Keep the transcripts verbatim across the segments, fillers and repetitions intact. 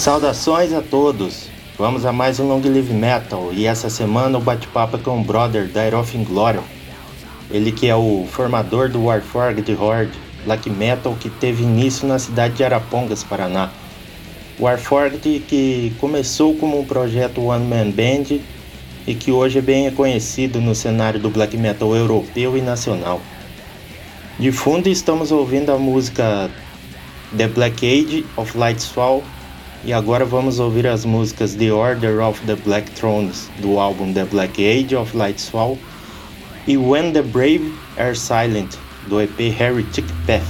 Saudações a todos! Vamos a mais um Long Live Metal e essa semana o bate-papo é com o brother da Order of the Black Thrones. Ele que é o formador do Warforged Horde Black Metal que teve início na cidade de Arapongas, Paraná. O Warforged que começou como um projeto One Man Band e que hoje é bem conhecido no cenário do Black Metal europeu e nacional. De fundo estamos ouvindo a música The Black Age of Light's Fall e agora vamos ouvir as músicas The Order of the Black Thrones do álbum The Black Age of Light's Fall e When the Brave Are Silent do E P Heretic Path.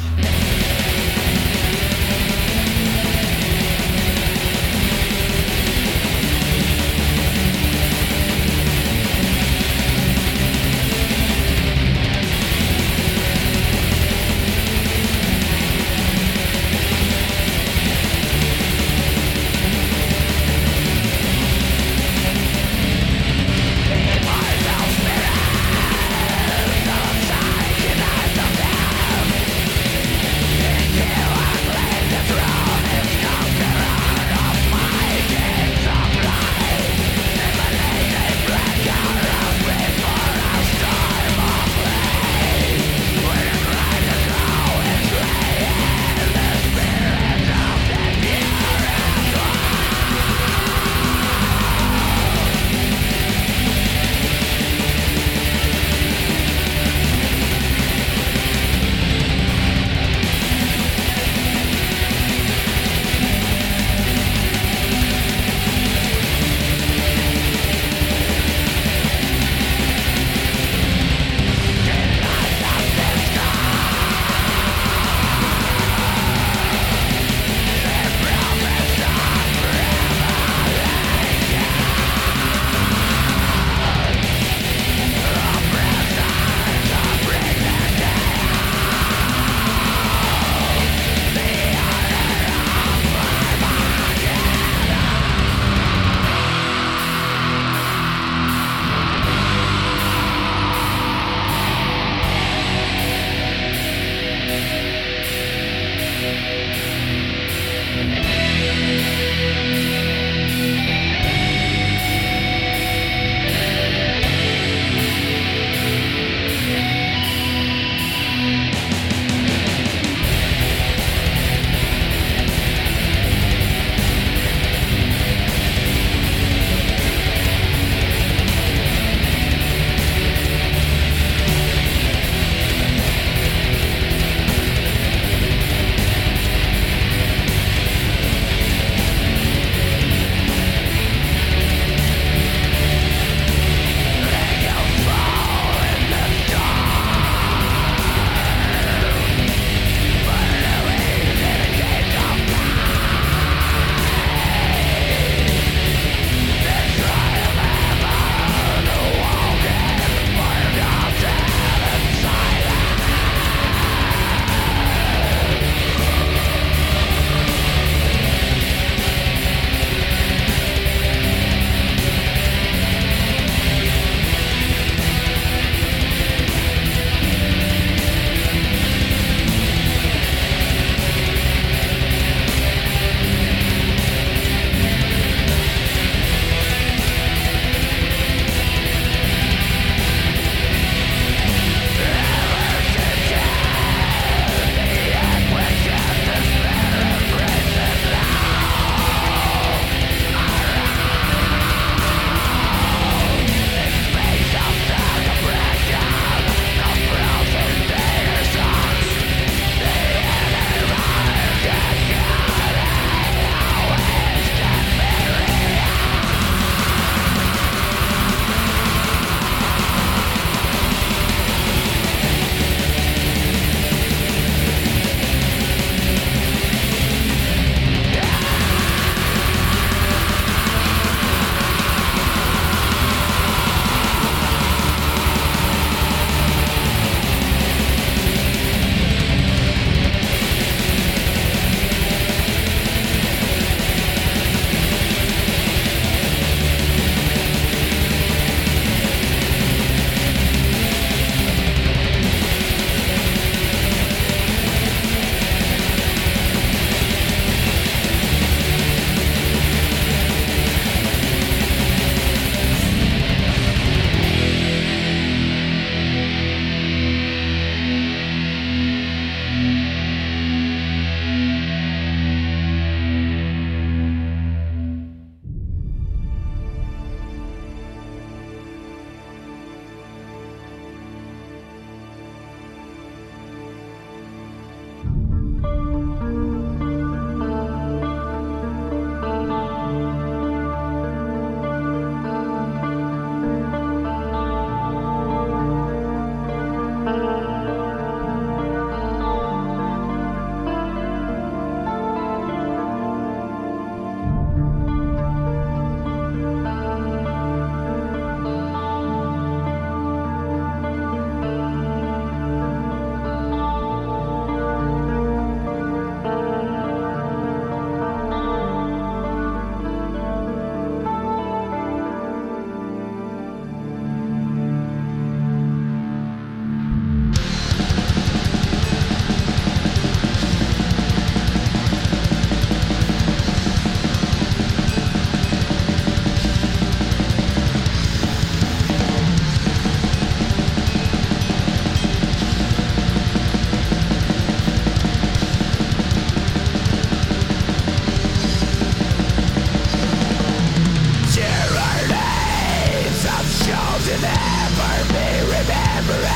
to never be remembered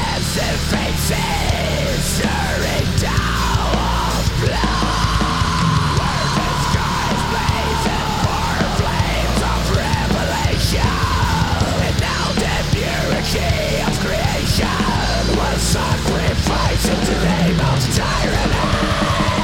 as it faces stirring down of blood, where the skies blaze and far flames of revelation, and now the purity of creation was sacrificed in the name of tyranny.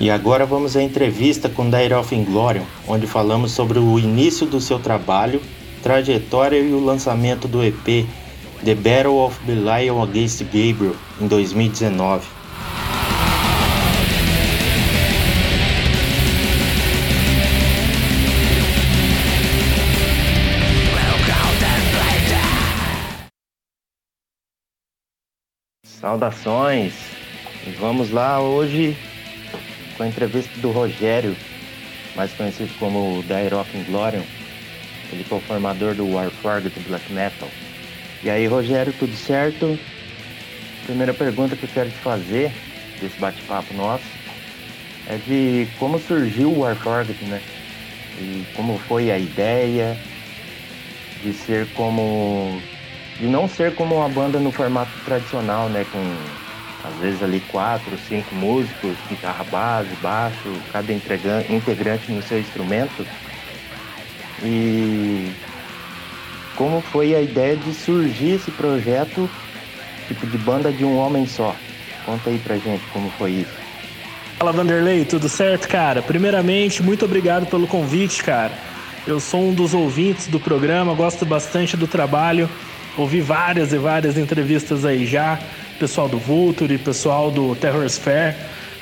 E agora vamos à entrevista com The Order of the Inglorion, onde falamos sobre o início do seu trabalho, trajetória e o lançamento do E P The Battle of Belial Against Gabriel, em dois mil e dezenove. Saudações! Vamos lá hoje com a entrevista do Rogério, mais conhecido como The Order of the Inglorion. Ele foi o formador do Warforged Black Metal. E aí, Rogério, tudo certo? Primeira pergunta que eu quero te fazer desse bate-papo nosso é de como surgiu o Warforged, né? E como foi a ideia de ser como... de não ser como uma banda no formato tradicional, né? Com... às vezes ali quatro, cinco músicos, guitarra, base, baixo, cada integrante no seu instrumento. E como foi a ideia de surgir esse projeto, tipo de banda de um homem só? Conta aí pra gente como foi isso. Fala, Vanderlei, tudo certo, cara? Primeiramente, muito obrigado pelo convite, cara. Eu sou um dos ouvintes do programa, gosto bastante do trabalho, ouvi várias e várias entrevistas aí já. Pessoal do Vulture, pessoal do Terror Sphere,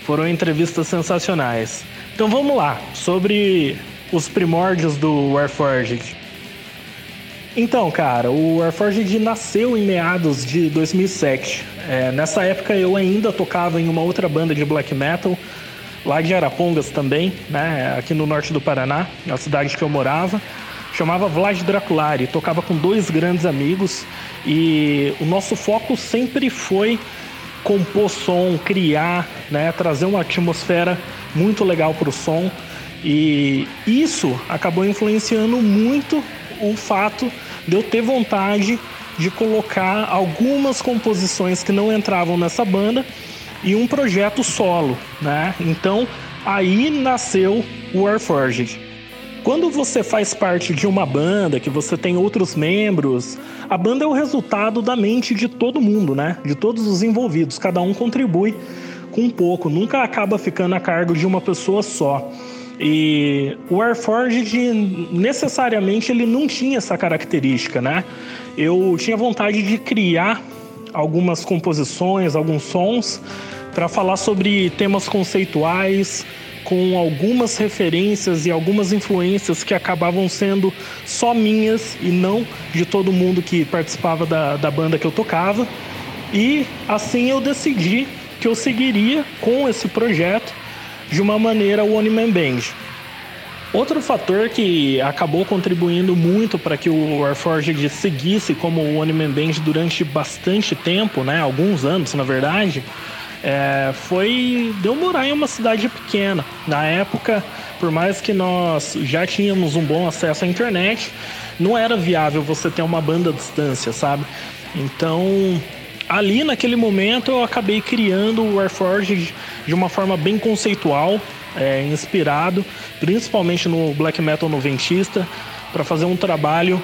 foram entrevistas sensacionais. Então vamos lá, sobre os primórdios do Warforged. Então, cara, o Warforged nasceu em meados de dois mil e sete. É, nessa época eu ainda tocava em uma outra banda de black metal, lá de Arapongas também, né, aqui no norte do Paraná, na cidade que eu morava. Chamava Vlad Draculare, tocava com dois grandes amigos e o nosso foco sempre foi compor som, criar, né, trazer uma atmosfera muito legal para o som, e isso acabou influenciando muito o fato de eu ter vontade de colocar algumas composições que não entravam nessa banda e um projeto solo, né? Então aí nasceu o Warforged. Quando você faz parte de uma banda, que você tem outros membros, a banda é o resultado da mente de todo mundo, né? De todos os envolvidos, cada um contribui com um pouco, nunca acaba ficando a cargo de uma pessoa só. E o Warforged, necessariamente, ele não tinha essa característica, né? Eu tinha vontade de criar algumas composições, alguns sons, para falar sobre temas conceituais, com algumas referências e algumas influências que acabavam sendo só minhas e não de todo mundo que participava da, da banda que eu tocava. E assim eu decidi que eu seguiria com esse projeto de uma maneira One Man Band. Outro fator que acabou contribuindo muito para que o Warforged seguisse como One Man Band durante bastante tempo, né, alguns anos na verdade, É, foi de eu morar em uma cidade pequena. Na época, por mais que nós já tínhamos um bom acesso à internet, não era viável você ter uma banda à distância, sabe? Então, ali naquele momento, eu acabei criando o Warforged de uma forma bem conceitual, é, inspirado principalmente no black metal noventista, para fazer um trabalho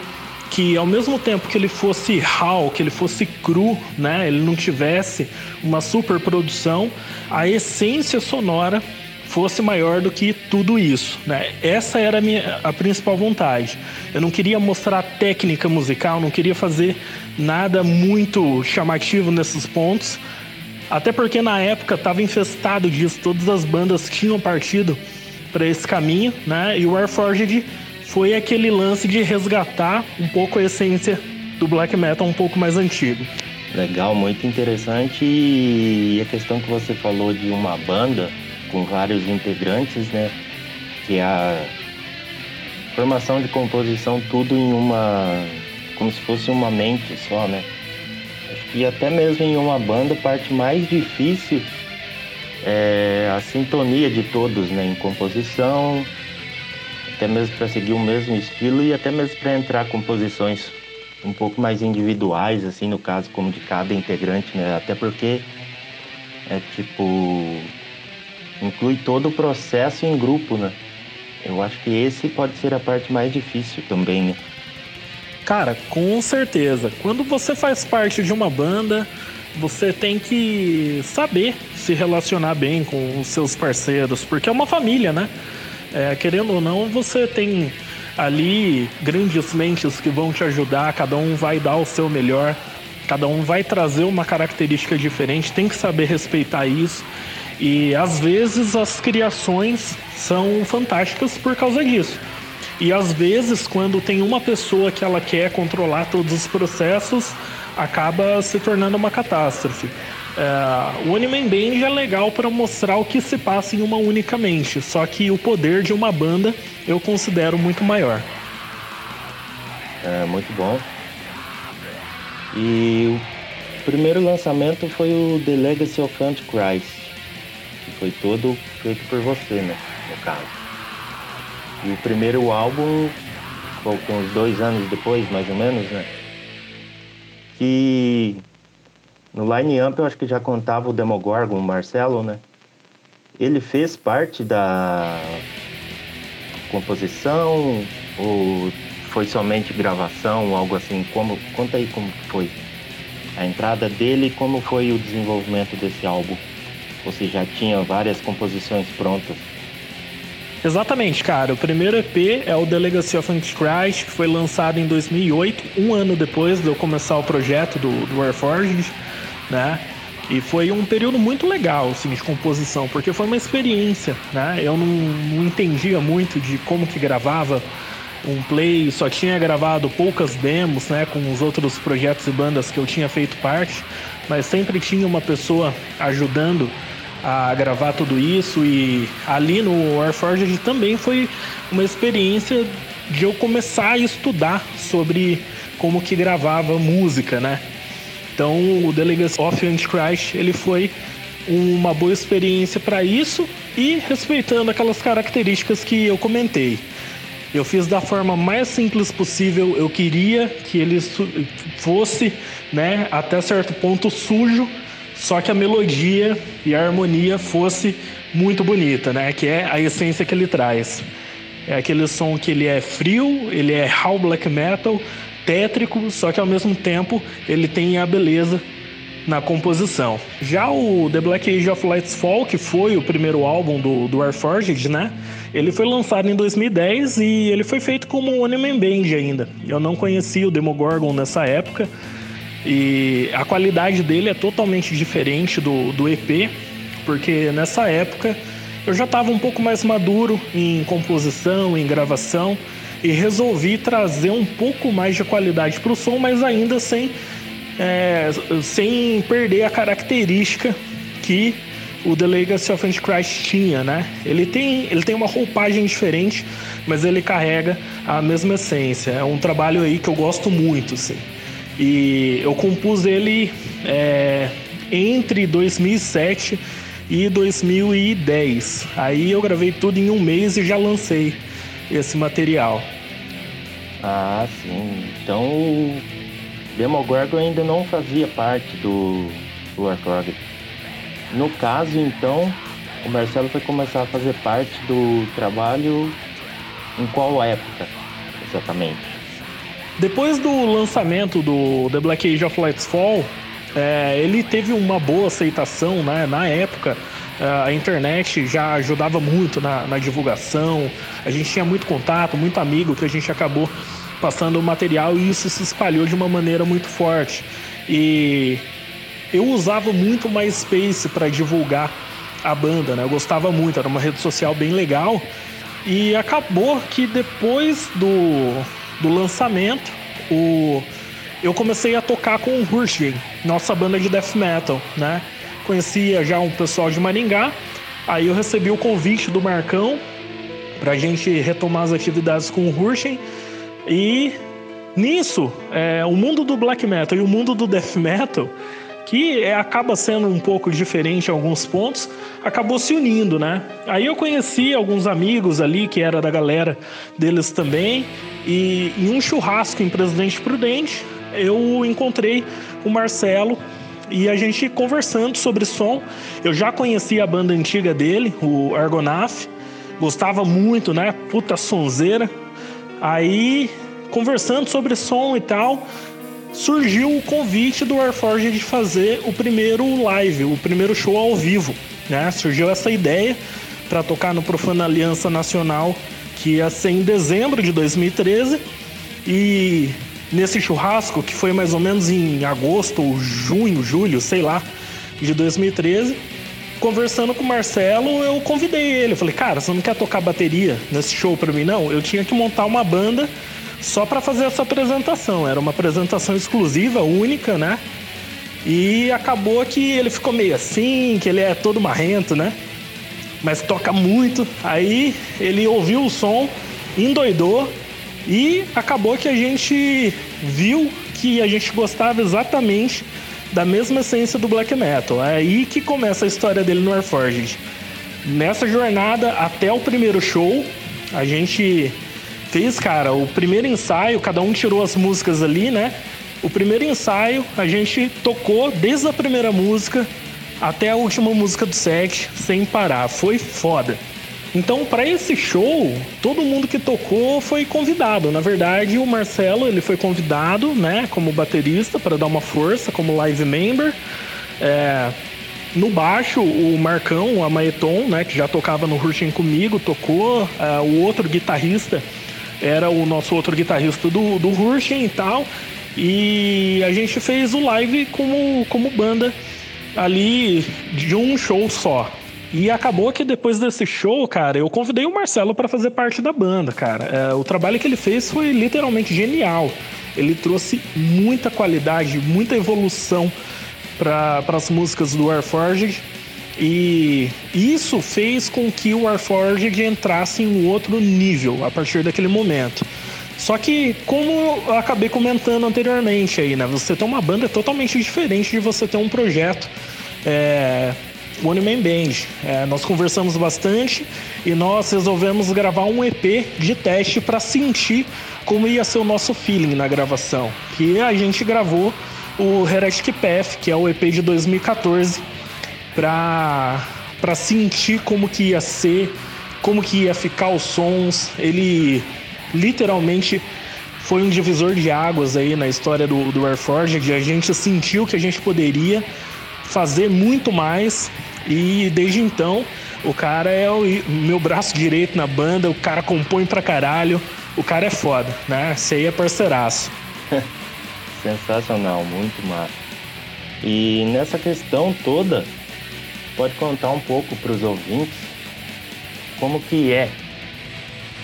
que, ao mesmo tempo que ele fosse raw, que ele fosse cru, né, ele não tivesse uma super produção, a essência sonora fosse maior do que tudo isso, né? Essa era a minha a principal vontade. Eu não queria mostrar técnica musical, não queria fazer nada muito chamativo nesses pontos, até porque na época estava infestado disso, todas as bandas tinham partido para esse caminho, né? E o Warforged foi aquele lance de resgatar um pouco a essência do black metal um pouco mais antigo. Legal, muito interessante. E a questão que você falou de uma banda com vários integrantes, né? Que é a formação de composição tudo em uma, como se fosse uma mente só, né? Acho que até mesmo em uma banda a parte mais difícil é a sintonia de todos, né? Em composição, até mesmo para seguir o mesmo estilo e até mesmo para entrar composições um pouco mais individuais, assim, no caso, como de cada integrante, né? Até porque é tipo, inclui todo o processo em grupo, né? Eu acho que esse pode ser a parte mais difícil também, né? Cara, com certeza. Quando você faz parte de uma banda, você tem que saber se relacionar bem com os seus parceiros, porque é uma família, né? É, querendo ou não, você tem ali grandes mentes que vão te ajudar, cada um vai dar o seu melhor, cada um vai trazer uma característica diferente, tem que saber respeitar isso. E às vezes as criações são fantásticas por causa disso. E às vezes quando tem uma pessoa que ela quer controlar todos os processos, acaba se tornando uma catástrofe. Uh, o One Man Band é legal para mostrar o que se passa em uma única mente, só que o poder de uma banda eu considero muito maior. É, muito bom. E o primeiro lançamento foi o The Legacy of Antichrist, que foi todo feito por você, né, no caso. E o primeiro álbum foi uns dois anos depois, mais ou menos, né? Que no line-up eu acho que já contava o Demogorgon, o Marcelo, né? Ele fez parte da composição ou foi somente gravação, algo assim? Como, conta aí como foi a entrada dele e como foi o desenvolvimento desse álbum. Você já tinha várias composições prontas? Exatamente, cara. O primeiro E P é o The Legacy of Antichrist, que foi lançado em dois mil e oito, um ano depois de eu começar o projeto do, do Warforged, né? E foi um período muito legal, assim, de composição, porque foi uma experiência, né? Eu não, não entendia muito de como que gravava um play, só tinha gravado poucas demos, né, com os outros projetos e bandas que eu tinha feito parte, mas sempre tinha uma pessoa ajudando a gravar tudo isso. E ali no Warforged também foi uma experiência de eu começar a estudar sobre como que gravava música, né? Então o Delegacy of Antichrist, ele foi uma boa experiência para isso, e respeitando aquelas características que eu comentei. Eu fiz da forma mais simples possível, eu queria que ele fosse, né, até certo ponto sujo, só que a melodia e a harmonia fosse muito bonita, né, que é a essência que ele traz. É aquele som que ele é frio, ele é raw black metal, tétrico, só que ao mesmo tempo ele tem a beleza na composição. Já o The Black Age of Light's Fall, que foi o primeiro álbum do, do Warforged, né? Ele foi lançado em dois mil e dez e ele foi feito como um one-man band ainda. Eu não conhecia o Demogorgon nessa época, e a qualidade dele é totalmente diferente do, do E P, porque nessa época eu já estava um pouco mais maduro em composição, em gravação, e resolvi trazer um pouco mais de qualidade para o som, mas ainda sem, é, sem perder a característica que o The Legacy of Antichrist tinha, né? Ele tem, ele tem uma roupagem diferente, mas ele carrega a mesma essência. É um trabalho aí que eu gosto muito, assim. E eu compus ele é, entre dois mil e sete e dois mil e dez. Aí eu gravei tudo em um mês e já lancei esse material. Ah, sim. Então o Demogorgon ainda não fazia parte do, do Warforged. No caso, então, o Marcelo foi começar a fazer parte do trabalho em qual época, exatamente? Depois do lançamento do The Black Age of Light's Fall, é, ele teve uma boa aceitação, né? Na época, a internet já ajudava muito na, na divulgação, a gente tinha muito contato, muito amigo, que a gente acabou passando o material, e isso se espalhou de uma maneira muito forte. E eu usava muito o MySpace para divulgar a banda, né? Eu gostava muito, era uma rede social bem legal. E acabou que depois do, do lançamento, o, eu comecei a tocar com o Hursken, nossa banda de death metal, né? Conhecia já um pessoal de Maringá, aí eu recebi o convite do Marcão para a gente retomar as atividades com o Hursken. E nisso, é, o mundo do black metal e o mundo do death metal, que é, acaba sendo um pouco diferente em alguns pontos, acabou se unindo, né? Aí eu conheci alguns amigos ali, que era da galera deles também, e em um churrasco em Presidente Prudente, eu encontrei o Marcelo, e a gente conversando sobre som. Eu já conhecia a banda antiga dele, o Argonaf, gostava muito, né? Puta sonzeira. Aí, conversando sobre som e tal, surgiu o convite do Warforged de fazer o primeiro live, o primeiro show ao vivo, né? Surgiu essa ideia para tocar no Profana Aliança Nacional, que ia ser em dezembro de dois mil e treze. E nesse churrasco, que foi mais ou menos em agosto ou junho, julho, sei lá, de dois mil e treze, conversando com o Marcelo, eu convidei ele. Eu falei, cara, você não quer tocar bateria nesse show para mim, não? Eu tinha que montar uma banda só para fazer essa apresentação. Era uma apresentação exclusiva, única, né? E acabou que ele ficou meio assim, que ele é todo marrento, né? Mas toca muito. Aí ele ouviu o som, endoidou, e acabou que a gente viu que a gente gostava exatamente da mesma essência do black metal. É aí que começa a história dele no Warforged. Nessa jornada até o primeiro show, a gente fez, cara, o primeiro ensaio, cada um tirou as músicas ali, né? O primeiro ensaio, a gente tocou desde a primeira música até a última música do set, sem parar. Foi foda. Então, para esse show, todo mundo que tocou foi convidado. Na verdade, o Marcelo, ele foi convidado, né, como baterista, para dar uma força, como live member. É... No baixo, o Marcão, o Amaeton, né, que já tocava no Hursken comigo, tocou. Uh, o outro guitarrista era o nosso outro guitarrista do, do Hursken e tal. E a gente fez o live como, como banda ali de um show só. E acabou que depois desse show, cara, eu convidei o Marcelo para fazer parte da banda, cara. É, o trabalho que ele fez foi literalmente genial. Ele trouxe muita qualidade, muita evolução para as músicas do Warforged. E isso fez com que o Warforged entrasse em um outro nível a partir daquele momento. Só que, como eu acabei comentando anteriormente aí, né? Você ter uma banda é totalmente diferente de você ter um projeto... É... One Man Band. É, nós conversamos bastante e nós resolvemos gravar um E P de teste para sentir como ia ser o nosso feeling na gravação. E a gente gravou o Heretic Path, que é o E P de dois mil e quatorze, para sentir como que ia ser, como que ia ficar os sons. Ele literalmente foi um divisor de águas aí na história do, do Warforged. A gente sentiu que a gente poderia fazer muito mais, e desde então o cara é o meu braço direito na banda, o cara compõe pra caralho, o cara é foda, né? Esse aí é parceiraço. Sensacional, muito massa. E nessa questão toda, pode contar um pouco pros ouvintes como que é,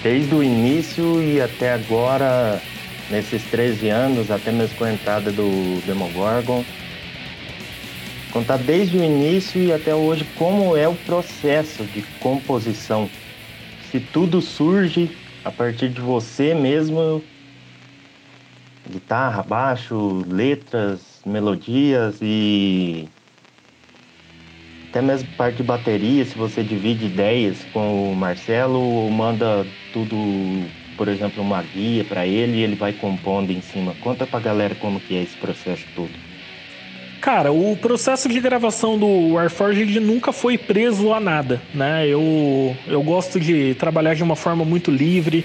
desde o início e até agora, nesses treze anos, até mesmo com a entrada do Demogorgon, contar desde o início e até hoje como é o processo de composição. Se tudo surge a partir de você mesmo, guitarra, baixo, letras, melodias e até mesmo parte de bateria, se você divide ideias com o Marcelo ou manda tudo, por exemplo, uma guia para ele e ele vai compondo em cima. Conta pra galera como que é esse processo todo. Cara, o processo de gravação do Warforged nunca foi preso a nada, né? Eu, eu gosto de trabalhar de uma forma muito livre,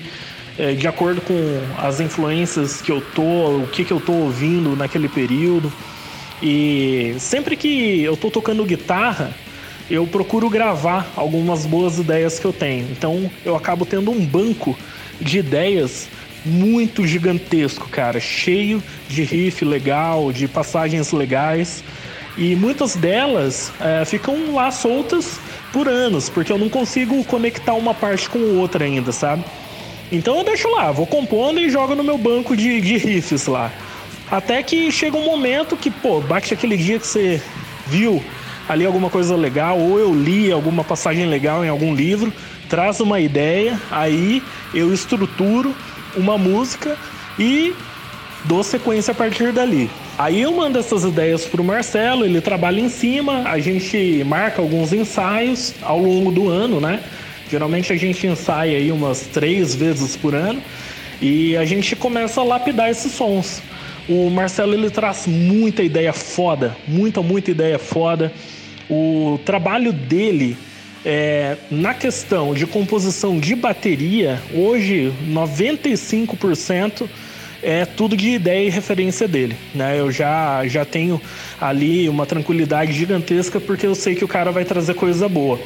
é, de acordo com as influências que eu tô, o que, que eu tô ouvindo naquele período. E sempre que eu tô tocando guitarra, eu procuro gravar algumas boas ideias que eu tenho. Então eu acabo tendo um banco de ideias muito gigantesco, cara, cheio de riff legal, de passagens legais, e muitas delas é, ficam lá soltas por anos, porque eu não consigo conectar uma parte com outra ainda, sabe? Então eu deixo lá, vou compondo e jogo no meu banco de, de riffs lá, até que chega um momento que, pô, bate aquele dia que você viu ali alguma coisa legal, ou eu li alguma passagem legal em algum livro, traz uma ideia, aí eu estruturo uma música e dou sequência a partir dali. Aí eu mando essas ideias pro Marcelo, ele trabalha em cima, a gente marca alguns ensaios ao longo do ano, né? Geralmente a gente ensaia aí umas três vezes por ano e a gente começa a lapidar esses sons. O Marcelo, ele traz muita ideia foda, muita, muita ideia foda. O trabalho dele É, na questão de composição de bateria, hoje noventa e cinco por cento é tudo de ideia e referência dele, né? Eu já, já tenho ali uma tranquilidade gigantesca porque eu sei que o cara vai trazer coisa boa.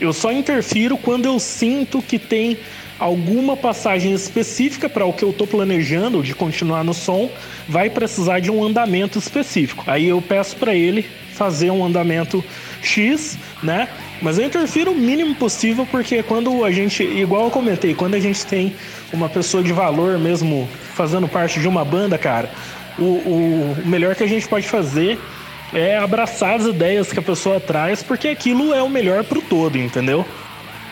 Eu só interfiro quando eu sinto que tem alguma passagem específica para o que eu estou planejando de continuar no som, vai precisar de um andamento específico. Aí eu peço para ele fazer um andamento X, né? Mas eu interfiro o mínimo possível, porque quando a gente, igual eu comentei, quando a gente tem uma pessoa de valor mesmo fazendo parte de uma banda, cara, o, o melhor que a gente pode fazer é abraçar as ideias que a pessoa traz, porque aquilo é o melhor pro todo, entendeu?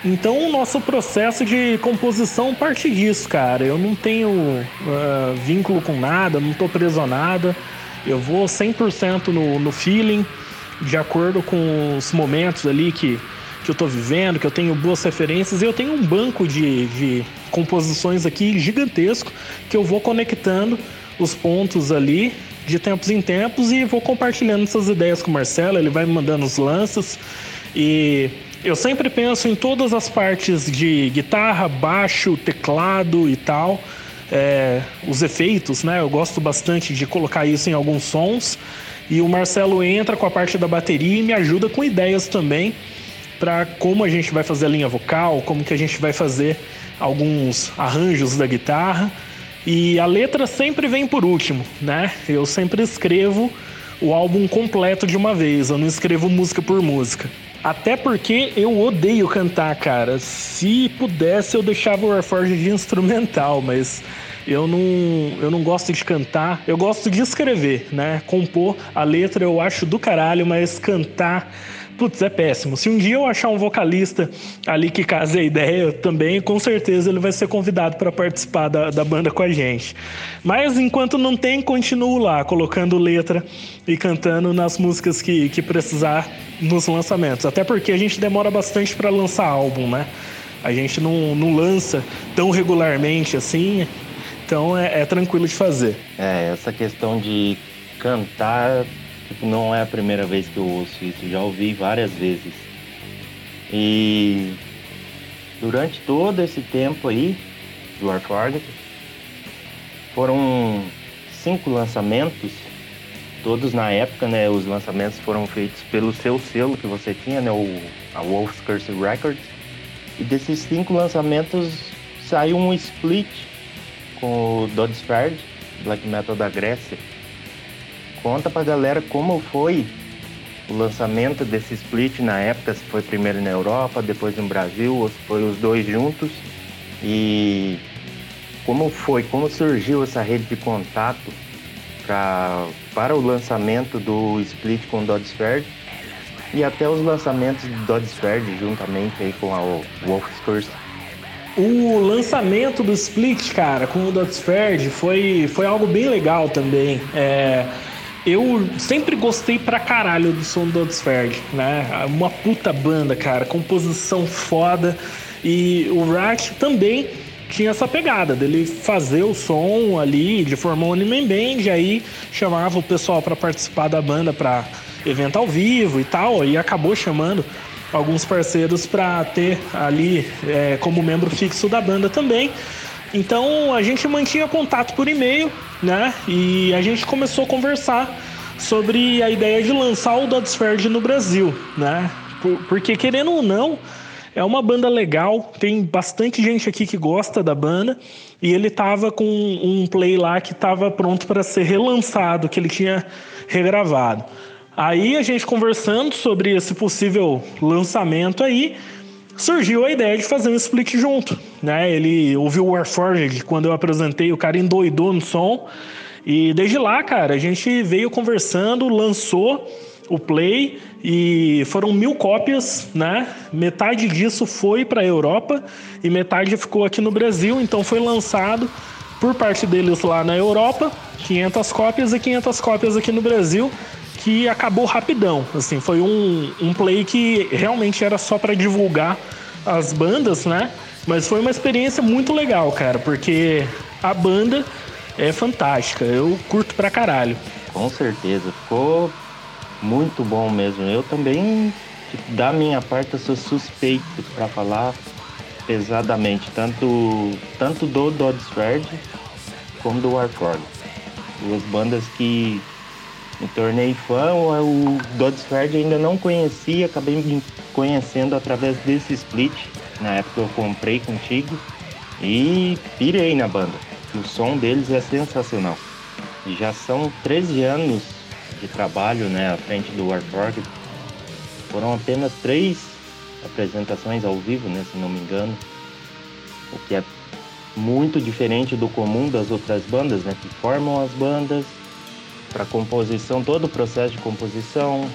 Então o nosso processo de composição parte disso, cara. Eu não tenho uh, vínculo com nada, não tô preso a nada. Eu vou cem por cento no, no feeling, de acordo com os momentos ali que, que eu tô vivendo, que eu tenho boas referências. E eu tenho um banco de, de composições aqui gigantesco, que eu vou conectando os pontos ali de tempos em tempos e vou compartilhando essas ideias com o Marcelo. Ele vai me mandando os lances e eu sempre penso em todas as partes de guitarra, baixo, teclado e tal. É, os efeitos, né? Eu gosto bastante de colocar isso em alguns sons. E o Marcelo entra com a parte da bateria e me ajuda com ideias também para como a gente vai fazer a linha vocal, como que a gente vai fazer alguns arranjos da guitarra. E a letra sempre vem por último, né? Eu sempre escrevo o álbum completo de uma vez, eu não escrevo música por música. Até porque eu odeio cantar, cara. Se pudesse, eu deixava o Warforged de instrumental, mas eu não, eu não gosto de cantar. Eu gosto de escrever, né? Compor a letra eu acho do caralho, mas cantar, putz, é péssimo. Se um dia eu achar um vocalista ali que case a ideia, eu também, com certeza ele vai ser convidado para participar da, da banda com a gente. Mas enquanto não tem, continuo lá, colocando letra e cantando nas músicas que, que precisar nos lançamentos. Até porque a gente demora bastante para lançar álbum, né? A gente não, não lança tão regularmente assim, então é, é tranquilo de fazer. É, essa questão de cantar... Não é a primeira vez que eu ouço isso, já ouvi várias vezes. E durante todo esse tempo aí do Warforged, foram cinco lançamentos, todos na época, né? Os lançamentos foram feitos pelo seu selo que você tinha, né? O, a Wolf's Curse Records. E desses cinco lançamentos saiu um split com o Dödsferd, Black Metal da Grécia. Conta pra galera como foi o lançamento desse split na época, se foi primeiro na Europa, depois no Brasil, ou se foi os dois juntos. E como foi, como surgiu essa rede de contato pra, para o lançamento do split com o Dödsferd e até os lançamentos do Dödsferd juntamente aí com a Wolf's Curse. O lançamento do split, cara, com o Dödsferd foi, foi algo bem legal também. É... Eu sempre gostei pra caralho do som do Dödsferd, né? Uma puta banda, cara, composição foda. E o Ratch também tinha essa pegada dele fazer o som ali de forma one-man-band, aí chamava o pessoal pra participar da banda pra evento ao vivo e tal, e acabou chamando alguns parceiros pra ter ali é, como membro fixo da banda também. Então a gente mantinha contato por e-mail, né? E a gente começou a conversar sobre a ideia de lançar o Dödsferd no Brasil, né? Porque, querendo ou não, é uma banda legal, tem bastante gente aqui que gosta da banda, e ele tava com um play lá que tava pronto para ser relançado, que ele tinha regravado. Aí a gente conversando sobre esse possível lançamento aí, surgiu a ideia de fazer um split junto, né? Ele ouviu o Warforged quando eu apresentei, o cara endoidou no som. E desde lá, cara, a gente veio conversando, lançou o play e foram mil cópias, né? Metade disso foi para a Europa e metade ficou aqui no Brasil. Então foi lançado por parte deles lá na Europa, quinhentas cópias e quinhentas cópias aqui no Brasil, que acabou rapidão, assim, foi um, um play que realmente era só para divulgar as bandas, né? Mas foi uma experiência muito legal, cara, porque a banda é fantástica, eu curto pra caralho. Com certeza, ficou muito bom mesmo. Eu também, da minha parte, eu sou suspeito pra falar pesadamente, tanto, tanto do Dödsferd como do Warforged. Duas bandas que me tornei fã, o Dödsferd ainda não conhecia, acabei me conhecendo através desse split. Na época eu comprei contigo e pirei na banda. O som deles é sensacional. Já são treze anos de trabalho, né, à frente do Warforged. Foram apenas três apresentações ao vivo, né, se não me engano. O que é muito diferente do comum das outras bandas, né, que formam as bandas. Para composição, todo o processo de composição,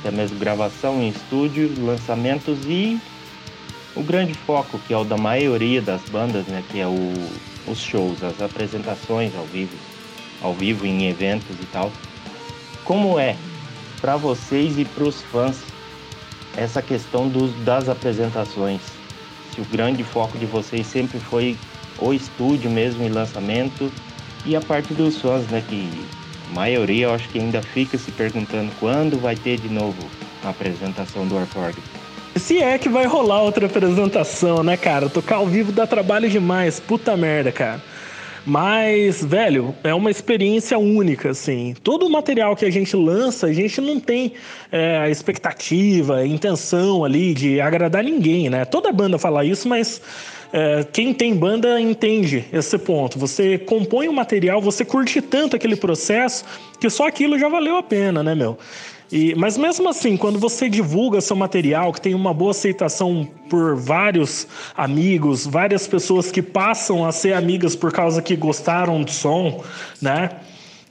até mesmo gravação em estúdio, lançamentos e o grande foco que é o da maioria das bandas, né, que é o, os shows, as apresentações ao vivo, ao vivo em eventos e tal. Como é para vocês e para os fãs essa questão dos, das apresentações? Se o grande foco de vocês sempre foi o estúdio mesmo e lançamento, e a parte dos fãs, né, que a maioria eu acho que ainda fica se perguntando quando vai ter de novo a apresentação do Warforged. Se é que vai rolar outra apresentação, né, cara? Tocar ao vivo dá trabalho demais, puta merda, cara. Mas, velho, é uma experiência única, assim. Todo o material que a gente lança, a gente não tem é, a expectativa, a intenção ali de agradar ninguém, né? Toda banda fala isso, mas É, quem tem banda entende esse ponto. Você compõe o material, você curte tanto aquele processo que só aquilo já valeu a pena, né, meu? E, mas mesmo assim, quando você divulga seu material, que tem uma boa aceitação por vários amigos, várias pessoas que passam a ser amigas por causa que gostaram do som, né?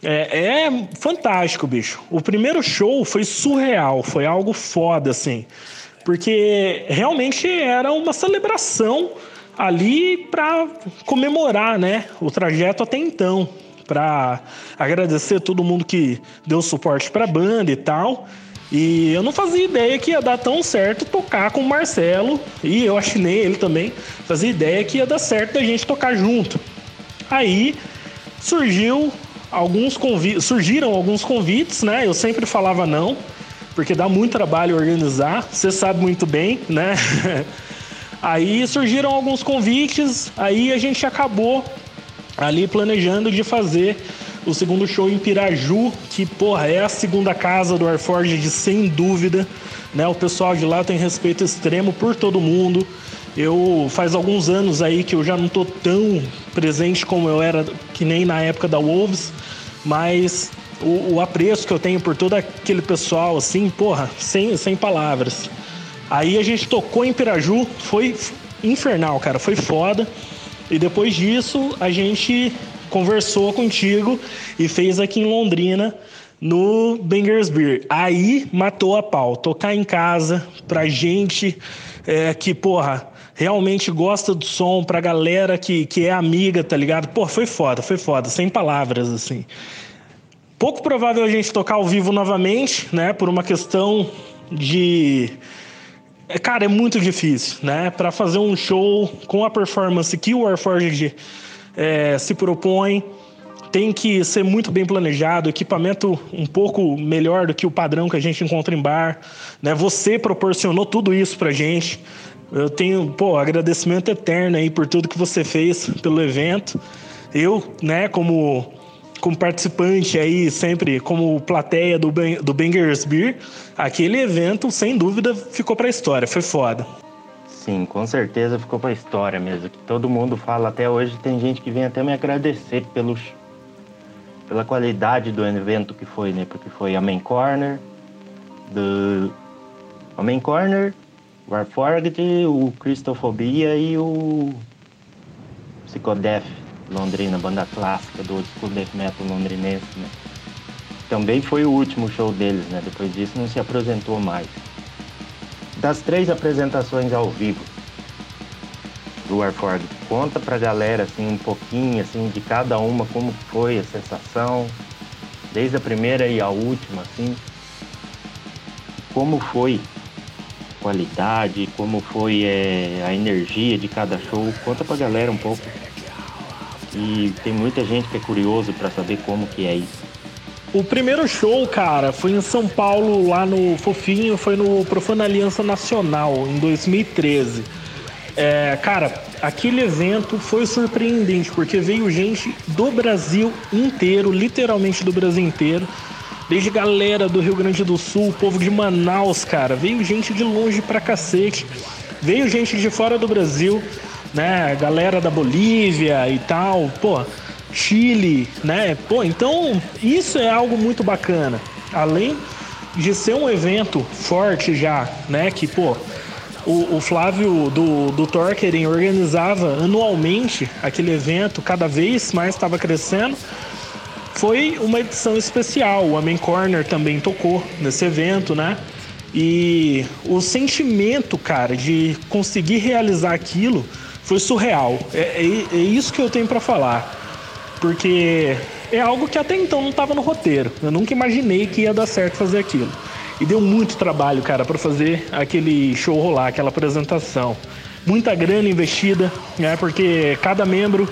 É, é fantástico, bicho. O primeiro show foi surreal, foi algo foda, assim. Porque realmente era uma celebração ali para comemorar, né, o trajeto até então. Para agradecer todo mundo que deu suporte para a banda e tal. E eu não fazia ideia que ia dar tão certo tocar com o Marcelo. E eu achinei ele também. Fazia ideia que ia dar certo da gente tocar junto. Aí surgiu alguns convites, surgiram alguns convites, né? Eu sempre falava não, porque dá muito trabalho organizar. Você sabe muito bem, né? Aí surgiram alguns convites. Aí a gente acabou ali planejando de fazer o segundo show em Piraju, que, porra, é a segunda casa do Warforged, sem dúvida, né? O pessoal de lá tem respeito extremo por todo mundo. Eu, faz alguns anos aí que eu já não tô tão presente como eu era, que nem na época da Wolves, mas o, o apreço que eu tenho por todo aquele pessoal, assim, porra, sem, sem palavras. Aí a gente tocou em Piraju, foi infernal, cara, foi foda. E depois disso, a gente conversou contigo e fez aqui em Londrina, no Bangers Beer. Aí matou a pau. Tocar em casa, pra gente é, que, porra, realmente gosta do som, pra galera que, que é amiga, tá ligado? Pô, foi foda, foi foda, sem palavras, assim. Pouco provável a gente tocar ao vivo novamente, né? Por uma questão de... Cara, é muito difícil, né? Para fazer um show com a performance que o Warforged é, se propõe, tem que ser muito bem planejado, equipamento um pouco melhor do que o padrão que a gente encontra em bar, né? Você proporcionou tudo isso pra gente. Eu tenho, pô, agradecimento eterno aí por tudo que você fez pelo evento. Eu, né, como... como participante aí, sempre como plateia do, ben, do Bangers Beer, aquele evento, sem dúvida, ficou pra história, foi foda. Sim, com certeza ficou pra história mesmo. Todo mundo fala até hoje, tem gente que vem até me agradecer pelo, pela qualidade do evento que foi, né? Porque foi Amen Corner, do Amen Corner, Warforged, o Cristofobia e o Psicodeath. Londrina, banda clássica do School Death Metal londrinense, né? Também foi o último show deles, né? Depois disso não se apresentou mais. Das três apresentações ao vivo do Warforged, conta pra galera, assim, um pouquinho, assim, de cada uma, como foi a sensação, desde a primeira e a última, assim. Como foi a qualidade, como foi é, a energia de cada show, conta pra galera um pouco. E tem muita gente que é curioso pra saber como que é isso. O primeiro show, cara, foi em São Paulo, lá no Fofinho, foi no Profana Aliança Nacional, em dois mil e treze. É, cara, aquele evento foi surpreendente, porque veio gente do Brasil inteiro, literalmente do Brasil inteiro, desde galera do Rio Grande do Sul, povo de Manaus, cara, veio gente de longe pra cacete, veio gente de fora do Brasil, né, galera da Bolívia e tal, pô, Chile, né, pô, então isso é algo muito bacana, além de ser um evento forte já, né, que, pô, o, o Flávio do, do Torkeren organizava anualmente aquele evento, cada vez mais estava crescendo, foi uma edição especial, o Amen Corner também tocou nesse evento, né, e o sentimento, cara, de conseguir realizar aquilo foi surreal, é, é, é isso que eu tenho pra falar, porque é algo que até então não tava no roteiro, eu nunca imaginei que ia dar certo fazer aquilo, e deu muito trabalho, cara, pra fazer aquele show rolar, aquela apresentação, muita grana investida, né, porque cada membro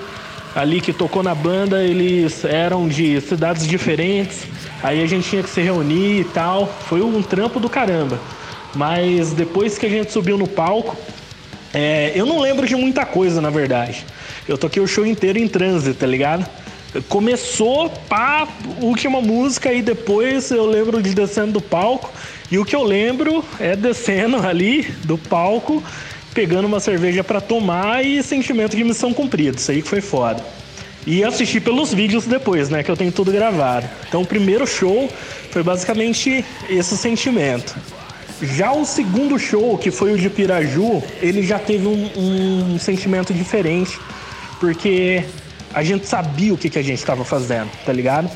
ali que tocou na banda, eles eram de cidades diferentes, aí a gente tinha que se reunir e tal, foi um trampo do caramba, mas depois que a gente subiu no palco, É, eu não lembro de muita coisa, na verdade. Eu toquei o show inteiro em transe, tá ligado? Começou, pá, última música, e depois eu lembro de descendo do palco. E o que eu lembro é descendo ali do palco, pegando uma cerveja pra tomar e sentimento de missão cumprida. Isso aí que foi foda. E assisti pelos vídeos depois, né? Que eu tenho tudo gravado. Então o primeiro show foi basicamente esse sentimento. Já o segundo show, que foi o de Piraju, ele já teve um, um sentimento diferente. Porque a gente sabia o que, que a gente estava fazendo, tá ligado?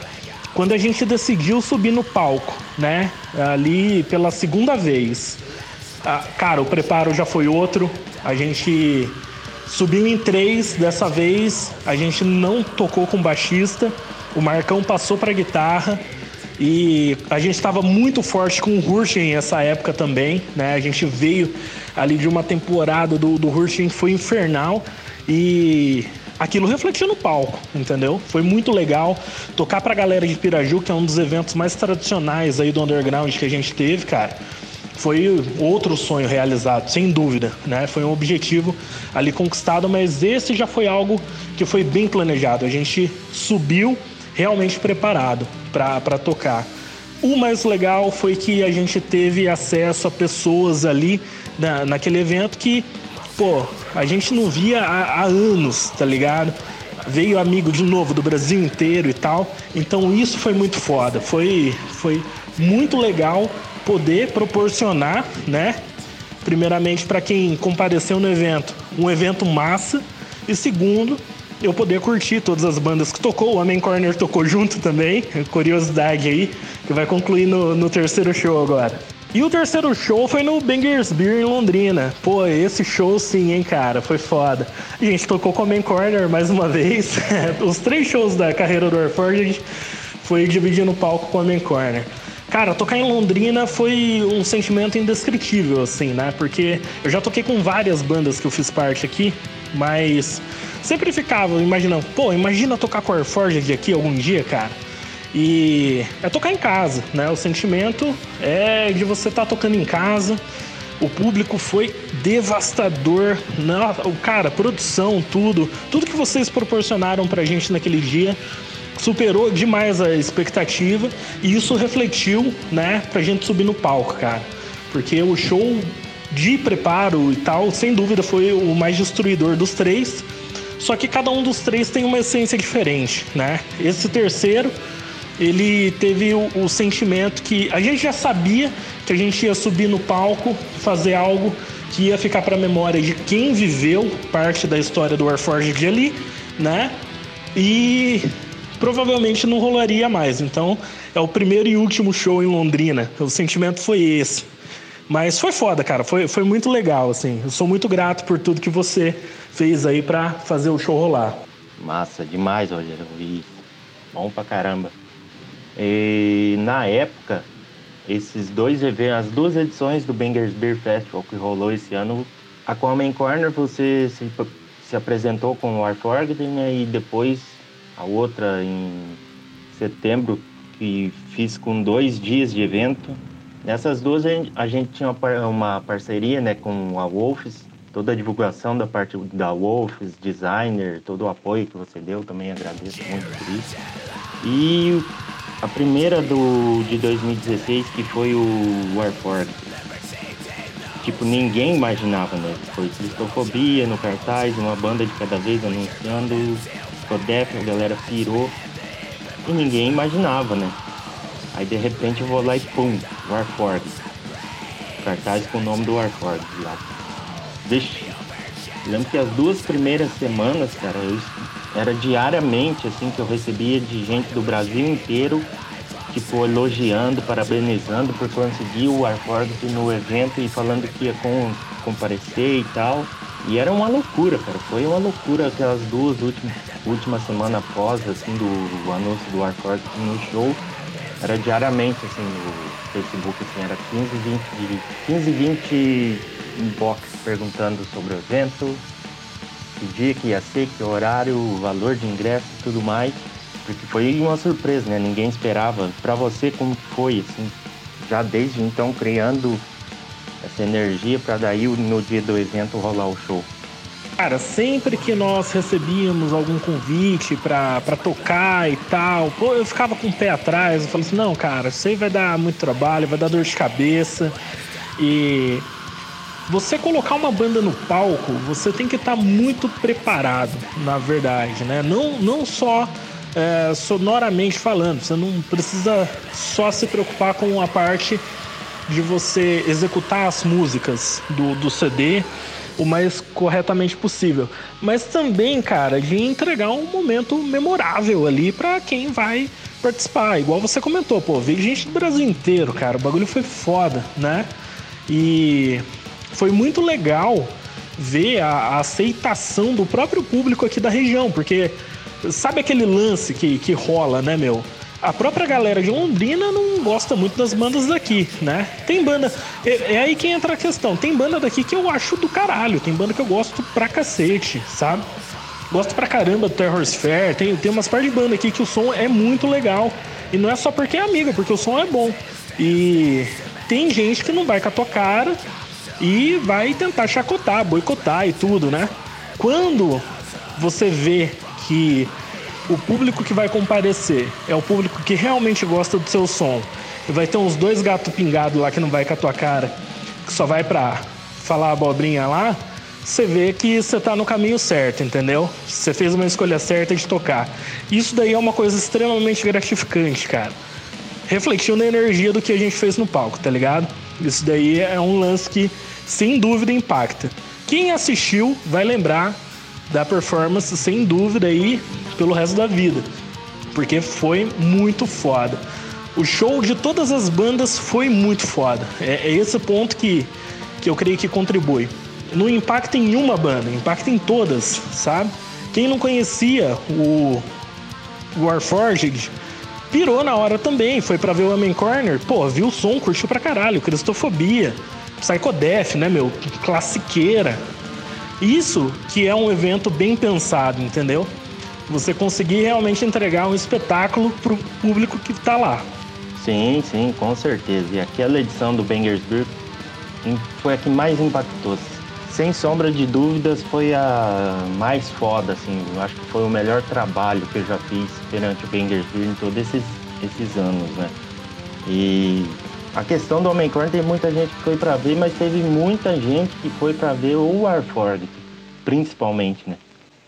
Quando a gente decidiu subir no palco, né? Ali pela segunda vez. Ah, cara, o preparo já foi outro. A gente... subiu em três, dessa vez a gente não tocou com baixista, o Marcão passou para guitarra e a gente estava muito forte com o Hursken nessa época também, né? A gente veio ali de uma temporada do, do Hursken que foi infernal e aquilo refletiu no palco, entendeu? Foi muito legal tocar para a galera de Piraju, que é um dos eventos mais tradicionais aí do underground que a gente teve, cara. Foi outro sonho realizado, sem dúvida, né? Foi um objetivo ali conquistado, mas esse já foi algo que foi bem planejado. A gente subiu realmente preparado para tocar. O mais legal foi que a gente teve acesso a pessoas ali na, naquele evento que, pô, a gente não via há, há anos, tá ligado? Veio amigo de novo do Brasil inteiro e tal. Então isso foi muito foda, foi, foi muito legal poder proporcionar, né, primeiramente para quem compareceu no evento, um evento massa, e segundo, eu poder curtir todas as bandas que tocou. O Amen Corner tocou junto também, curiosidade aí, que vai concluir no, no terceiro show agora. E o terceiro show foi no Bangers Beer em Londrina. Pô, esse show sim, hein, cara, foi foda. A gente tocou com o Amen Corner mais uma vez. Os três shows da carreira do Warforged foi dividindo o palco com o Amen Corner. Cara, tocar em Londrina foi um sentimento indescritível, assim, né? Porque eu já toquei com várias bandas que eu fiz parte aqui, mas sempre ficava imaginando, pô, imagina tocar com a Warforged aqui algum dia, cara. E é tocar em casa, né? O sentimento é de você estar tá tocando em casa. O público foi devastador. Na... Cara, produção, tudo. Tudo que vocês proporcionaram pra gente naquele dia superou demais a expectativa e isso refletiu, né, pra gente subir no palco, cara. Porque o show de preparo e tal, sem dúvida, foi o mais destruidor dos três. Só que cada um dos três tem uma essência diferente, né? Esse terceiro, ele teve o, o sentimento que a gente já sabia que a gente ia subir no palco, fazer algo que ia ficar pra memória de quem viveu parte da história do Warforged ali, né? E... provavelmente não rolaria mais, então é o primeiro e último show em Londrina, o sentimento foi esse, mas foi foda, cara, foi, foi muito legal, assim, eu sou muito grato por tudo que você fez aí pra fazer o show rolar. Massa demais, Rogério, e bom pra caramba, e na época, esses dois eventos, as duas edições do Bangers Beer Festival que rolou esse ano, a Common Corner você se, se apresentou com o Warforged, né, e depois... a outra em setembro, que fiz com dois dias de evento. Nessas duas a gente tinha uma parceria, né, com a Wolf's, toda a divulgação da parte da Wolf's, designer, todo o apoio que você deu, também agradeço muito por isso. E a primeira do, de dois mil e dezesseis, que foi o Warforged. Tipo, ninguém imaginava, né? Foi Cristofobia no cartaz, uma banda de cada vez anunciando... Def, a galera pirou e ninguém imaginava, né? Aí de repente eu vou lá e pum, Warforged. Cartaz com o nome do Warforged lá. Vixe, lembro que as duas primeiras semanas, cara, eu, era diariamente assim que eu recebia de gente do Brasil inteiro, tipo, elogiando, parabenizando por conseguir o Warforged no evento e falando que ia com, comparecer e tal. E era uma loucura, cara, foi uma loucura aquelas duas últimas, últimas semanas após, assim, do, do anúncio do Warforged no show. Era diariamente, assim, no Facebook, assim, era quinze, vinte inbox perguntando sobre o evento, que dia que ia ser, que horário, o valor de ingresso e tudo mais. Porque foi uma surpresa, né, ninguém esperava. Pra você, como foi, assim, já desde então criando... essa energia para daí no dia do evento rolar o show? Cara, sempre que nós recebíamos algum convite para tocar e tal, pô, eu ficava com o pé atrás, eu falava assim, não, cara, isso aí vai dar muito trabalho, vai dar dor de cabeça. E Você colocar uma banda no palco, você tem que estar muito preparado, na verdade, né? Não, não só é, sonoramente falando, você não precisa só se preocupar com a parte de você executar as músicas do, do C D o mais corretamente possível, mas também, cara, de entregar um momento memorável ali pra quem vai participar, igual você comentou, pô, veio gente do Brasil inteiro, cara, o bagulho foi foda, né, e foi muito legal ver a, a aceitação do próprio público aqui da região, porque sabe aquele lance que, que rola, né, meu? A própria galera de Londrina não gosta muito das bandas daqui, né? Tem banda... É, é aí que entra a questão. Tem banda daqui que eu acho do caralho. Tem banda que eu gosto pra cacete, sabe? Gosto pra caramba do Terror Sphere. Tem, tem umas par de banda aqui que o som é muito legal. E não é só porque é amiga, porque o som é bom. E tem gente que não vai com a tua cara e vai tentar chacotar, boicotar e tudo, né? Quando você vê que... o público que vai comparecer é o público que realmente gosta do seu som. Vai ter uns dois gatos pingados lá que não vai com a tua cara, que só vai pra falar abobrinha lá. Você vê que você tá no caminho certo, entendeu? Você fez uma escolha certa de tocar. Isso daí é uma coisa extremamente gratificante, cara. Refletiu na energia do que a gente fez no palco, tá ligado? Isso daí é um lance que, sem dúvida, impacta. Quem assistiu vai lembrar da performance, sem dúvida, aí pelo resto da vida, porque foi muito foda. O show de todas as bandas foi muito foda. É, é esse ponto que, que eu creio que contribui. Não impacta em uma banda, impacta em todas, sabe? Quem não conhecia o, o Warforged pirou na hora também, foi pra ver o Amen Corner, pô, viu o som, curtiu pra caralho. Cristofobia, Psychodeath, né, meu? Classiqueira. Isso que é um evento bem pensado, entendeu? Você conseguir realmente entregar um espetáculo pro público que tá lá. Sim, sim, com certeza. E aquela edição do Bangers Beer foi a que mais impactou. Sem sombra de dúvidas, foi a mais foda, assim. Eu acho que foi o melhor trabalho que eu já fiz perante o Bangers Beer em todos esses, esses anos, né? E... a questão do Amaeton, tem muita gente que foi pra ver, mas teve muita gente que foi pra ver o Warforged, principalmente, né?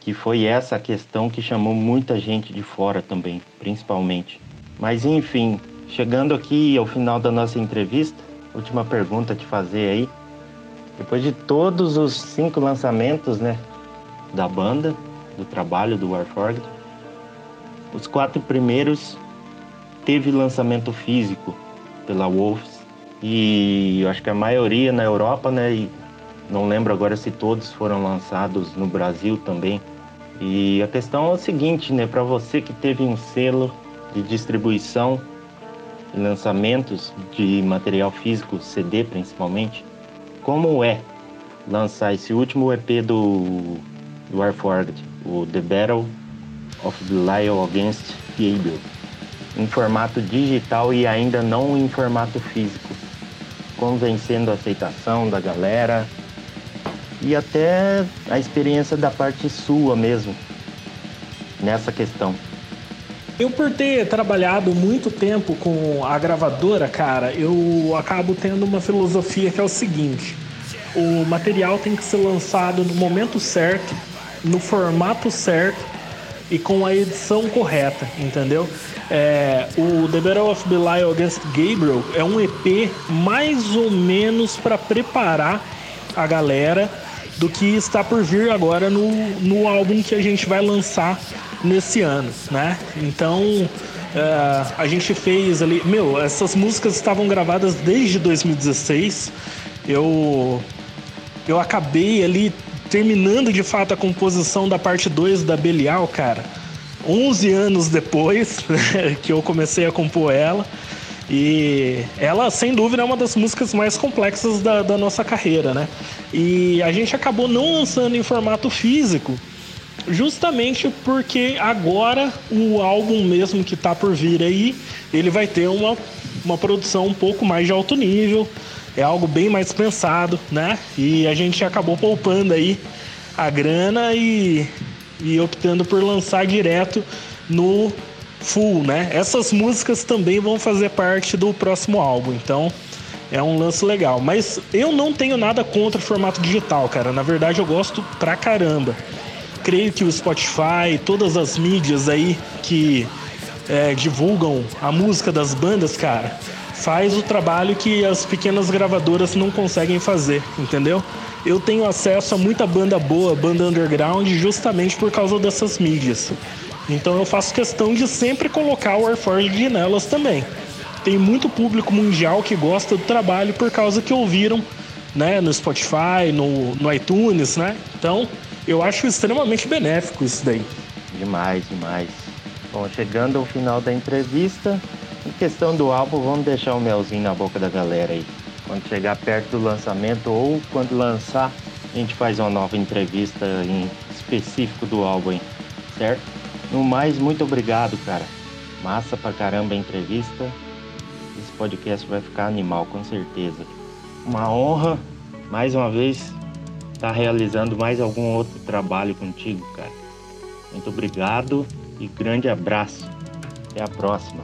Que foi essa questão que chamou muita gente de fora também, principalmente. Mas enfim, chegando aqui ao final da nossa entrevista, última pergunta a te fazer aí. Depois de todos os cinco lançamentos, né? Da banda, do trabalho do Warforged, os quatro primeiros teve lançamento físico pela Wolf's, e eu acho que a maioria na Europa, né, e não lembro agora se todos foram lançados no Brasil também. E a questão é o seguinte, né, para você que teve um selo de distribuição e lançamentos de material físico, C D principalmente, como é lançar esse último E P do, do Warforged, o The Battle of Belial Against Gabriel, em formato digital e ainda não em formato físico, convencendo a aceitação da galera e até a experiência da parte sua mesmo nessa questão? Eu, por ter trabalhado muito tempo com a gravadora, cara, eu acabo tendo uma filosofia que é o seguinte: o material tem que ser lançado no momento certo, no formato certo e com a edição correta, entendeu? É, o The Battle of Belial Against Gabriel é um E P mais ou menos para preparar a galera do que está por vir agora no, no álbum que a gente vai lançar nesse ano, né? Então, é, a gente fez ali... Meu, essas músicas estavam gravadas desde dois mil e dezesseis. Eu, eu acabei ali... terminando de fato a composição da parte dois da Belial, cara, onze anos depois que eu comecei a compor ela. E ela, sem dúvida, é uma das músicas mais complexas da, da nossa carreira, né? E a gente acabou não lançando em formato físico, justamente porque agora o álbum mesmo que tá por vir aí, ele vai ter uma, uma produção um pouco mais de alto nível. É algo bem mais pensado, né? E a gente acabou poupando aí a grana e, e optando por lançar direto no full, né? Essas músicas também vão fazer parte do próximo álbum. Então, é um lance legal. Mas eu não tenho nada contra o formato digital, cara. Na verdade, eu gosto pra caramba. Creio que o Spotify, todas as mídias aí que é, divulgam a música das bandas, cara, faz o trabalho que as pequenas gravadoras não conseguem fazer, entendeu? Eu tenho acesso a muita banda boa, banda underground, justamente por causa dessas mídias. Então eu faço questão de sempre colocar o Warforged nelas também. Tem muito público mundial que gosta do trabalho por causa que ouviram, né, no Spotify, no, no iTunes, né? Então eu acho extremamente benéfico isso daí. Demais, demais. Bom, chegando ao final da entrevista, em questão do álbum, vamos deixar o melzinho na boca da galera aí. Quando chegar perto do lançamento ou quando lançar, a gente faz uma nova entrevista em específico do álbum, hein? Certo? No mais, muito obrigado, cara. Massa pra caramba a entrevista. Esse podcast vai ficar animal, com certeza. Uma honra, mais uma vez, estar realizando mais algum outro trabalho contigo, cara. Muito obrigado e grande abraço. Até a próxima.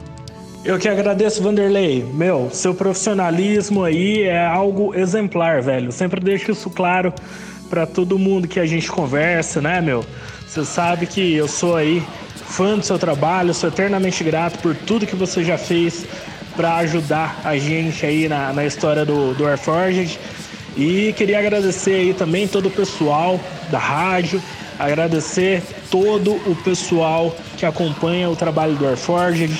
Eu que agradeço, Vanderlei. Meu, seu profissionalismo aí é algo exemplar, velho. Sempre deixo isso claro pra todo mundo que a gente conversa, né, meu? Você sabe que eu sou aí fã do seu trabalho, sou eternamente grato por tudo que você já fez pra ajudar a gente aí na, na história do, do Warforged. E queria agradecer aí também todo o pessoal da rádio, agradecer todo o pessoal que acompanha o trabalho do Warforged,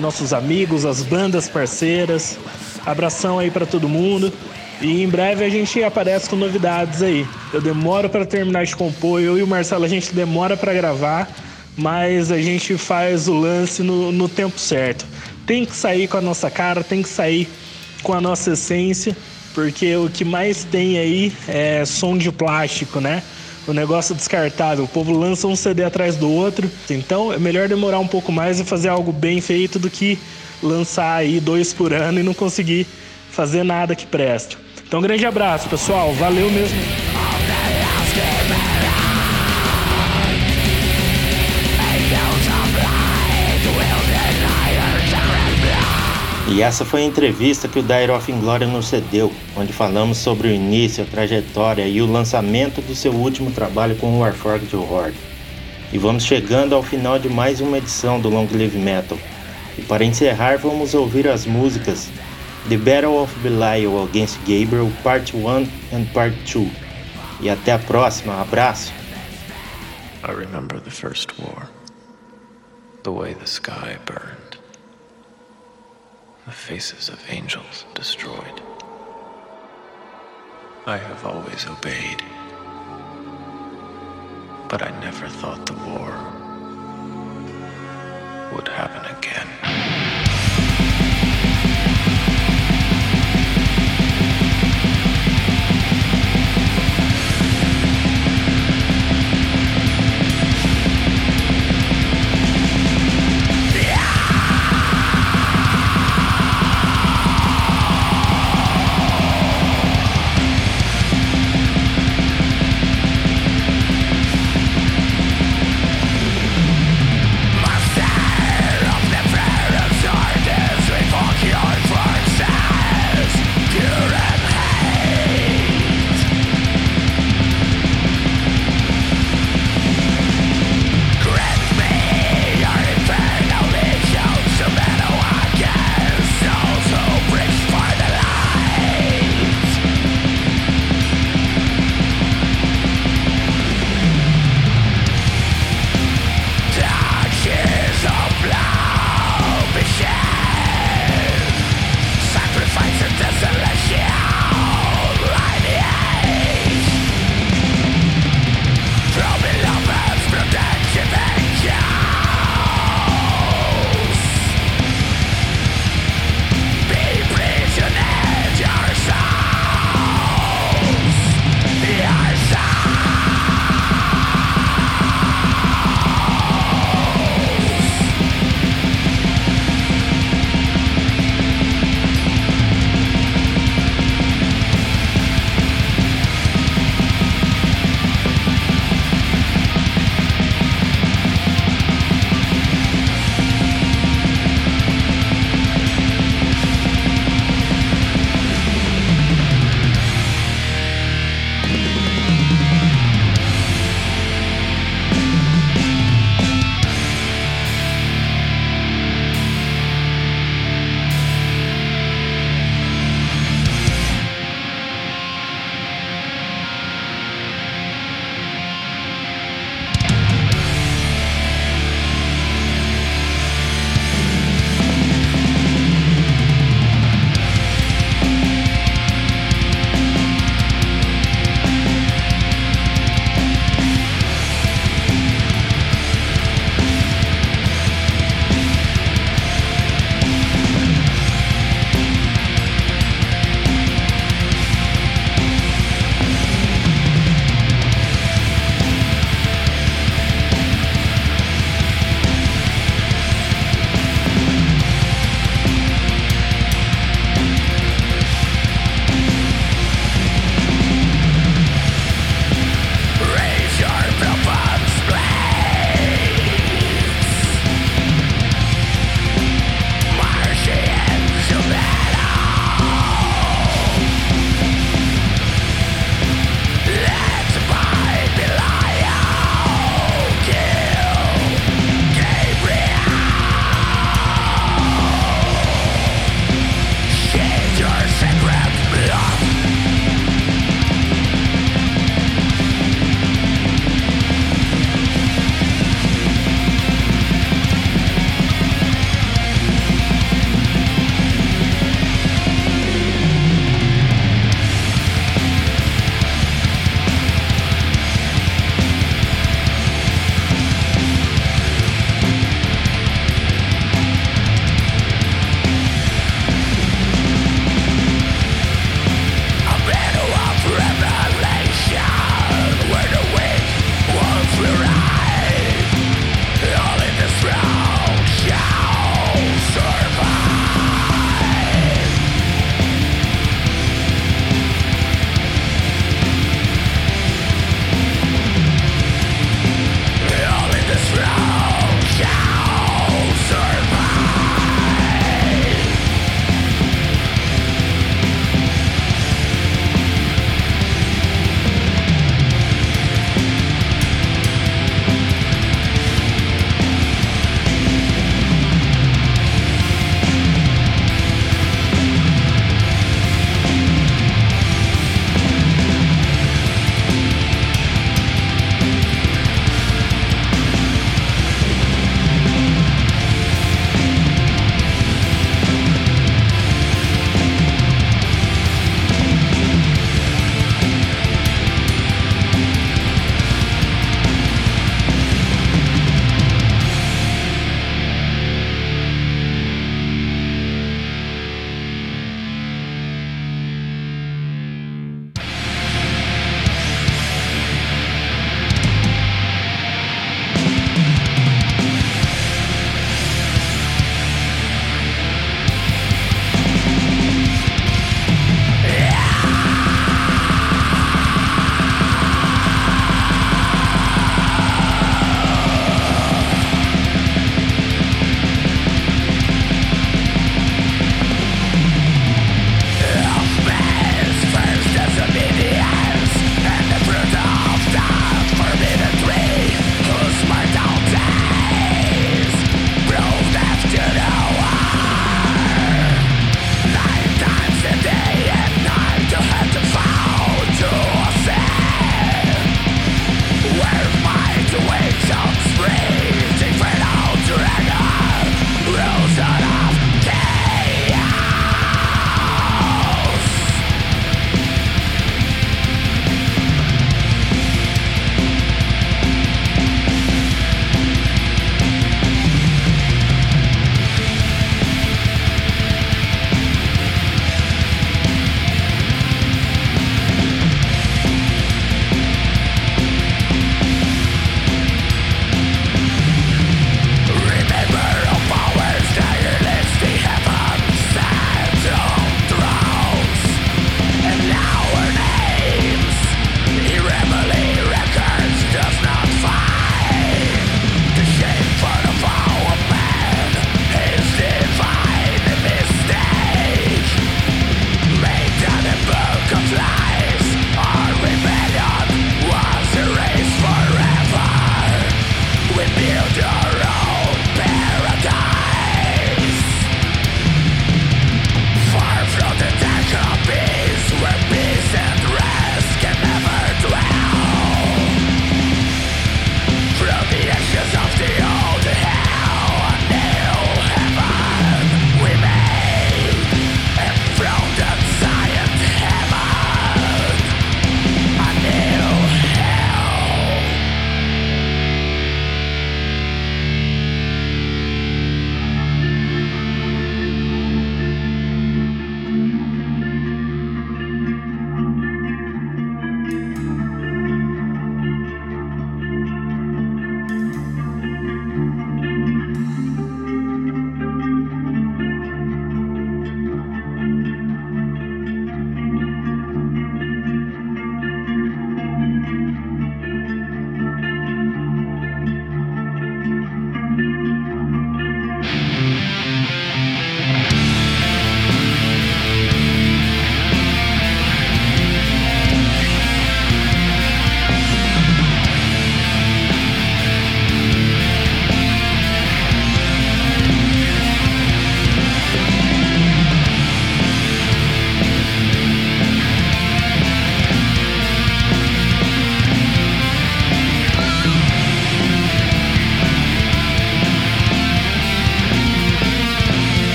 nossos amigos, as bandas parceiras. Abração aí pra todo mundo. E em breve a gente aparece com novidades aí. Eu demoro pra terminar de compor, eu e o Marcelo a gente demora pra gravar, mas a gente faz o lance no, no tempo certo. Tem que sair com a nossa cara, tem que sair com a nossa essência, porque o que mais tem aí é som de plástico, né? O negócio descartável, o povo lança um C D atrás do outro. Então é melhor demorar um pouco mais e fazer algo bem feito do que lançar aí dois por ano e não conseguir fazer nada que preste. Então um grande abraço, pessoal, valeu mesmo. E essa foi a entrevista que o The Order of Inglourion nos cedeu, onde falamos sobre o início, a trajetória e o lançamento do seu último trabalho com o Warforged Horde. E vamos chegando ao final de mais uma edição do Long Live Metal. E para encerrar, vamos ouvir as músicas The Battle of Belial Against Gabriel, Part one and Part two. E até a próxima, abraço! I remember the first war, the way the sky burned. The faces of angels destroyed. I have always obeyed, but I never thought the war would happen again. Marcelo of the Pharaohs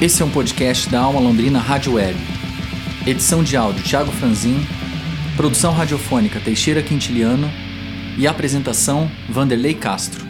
Esse é um podcast da Alma Londrina Rádio Web. Edição de áudio Thiago Franzin, produção radiofônica Teixeira Quintiliano e apresentação Vanderlei Castro.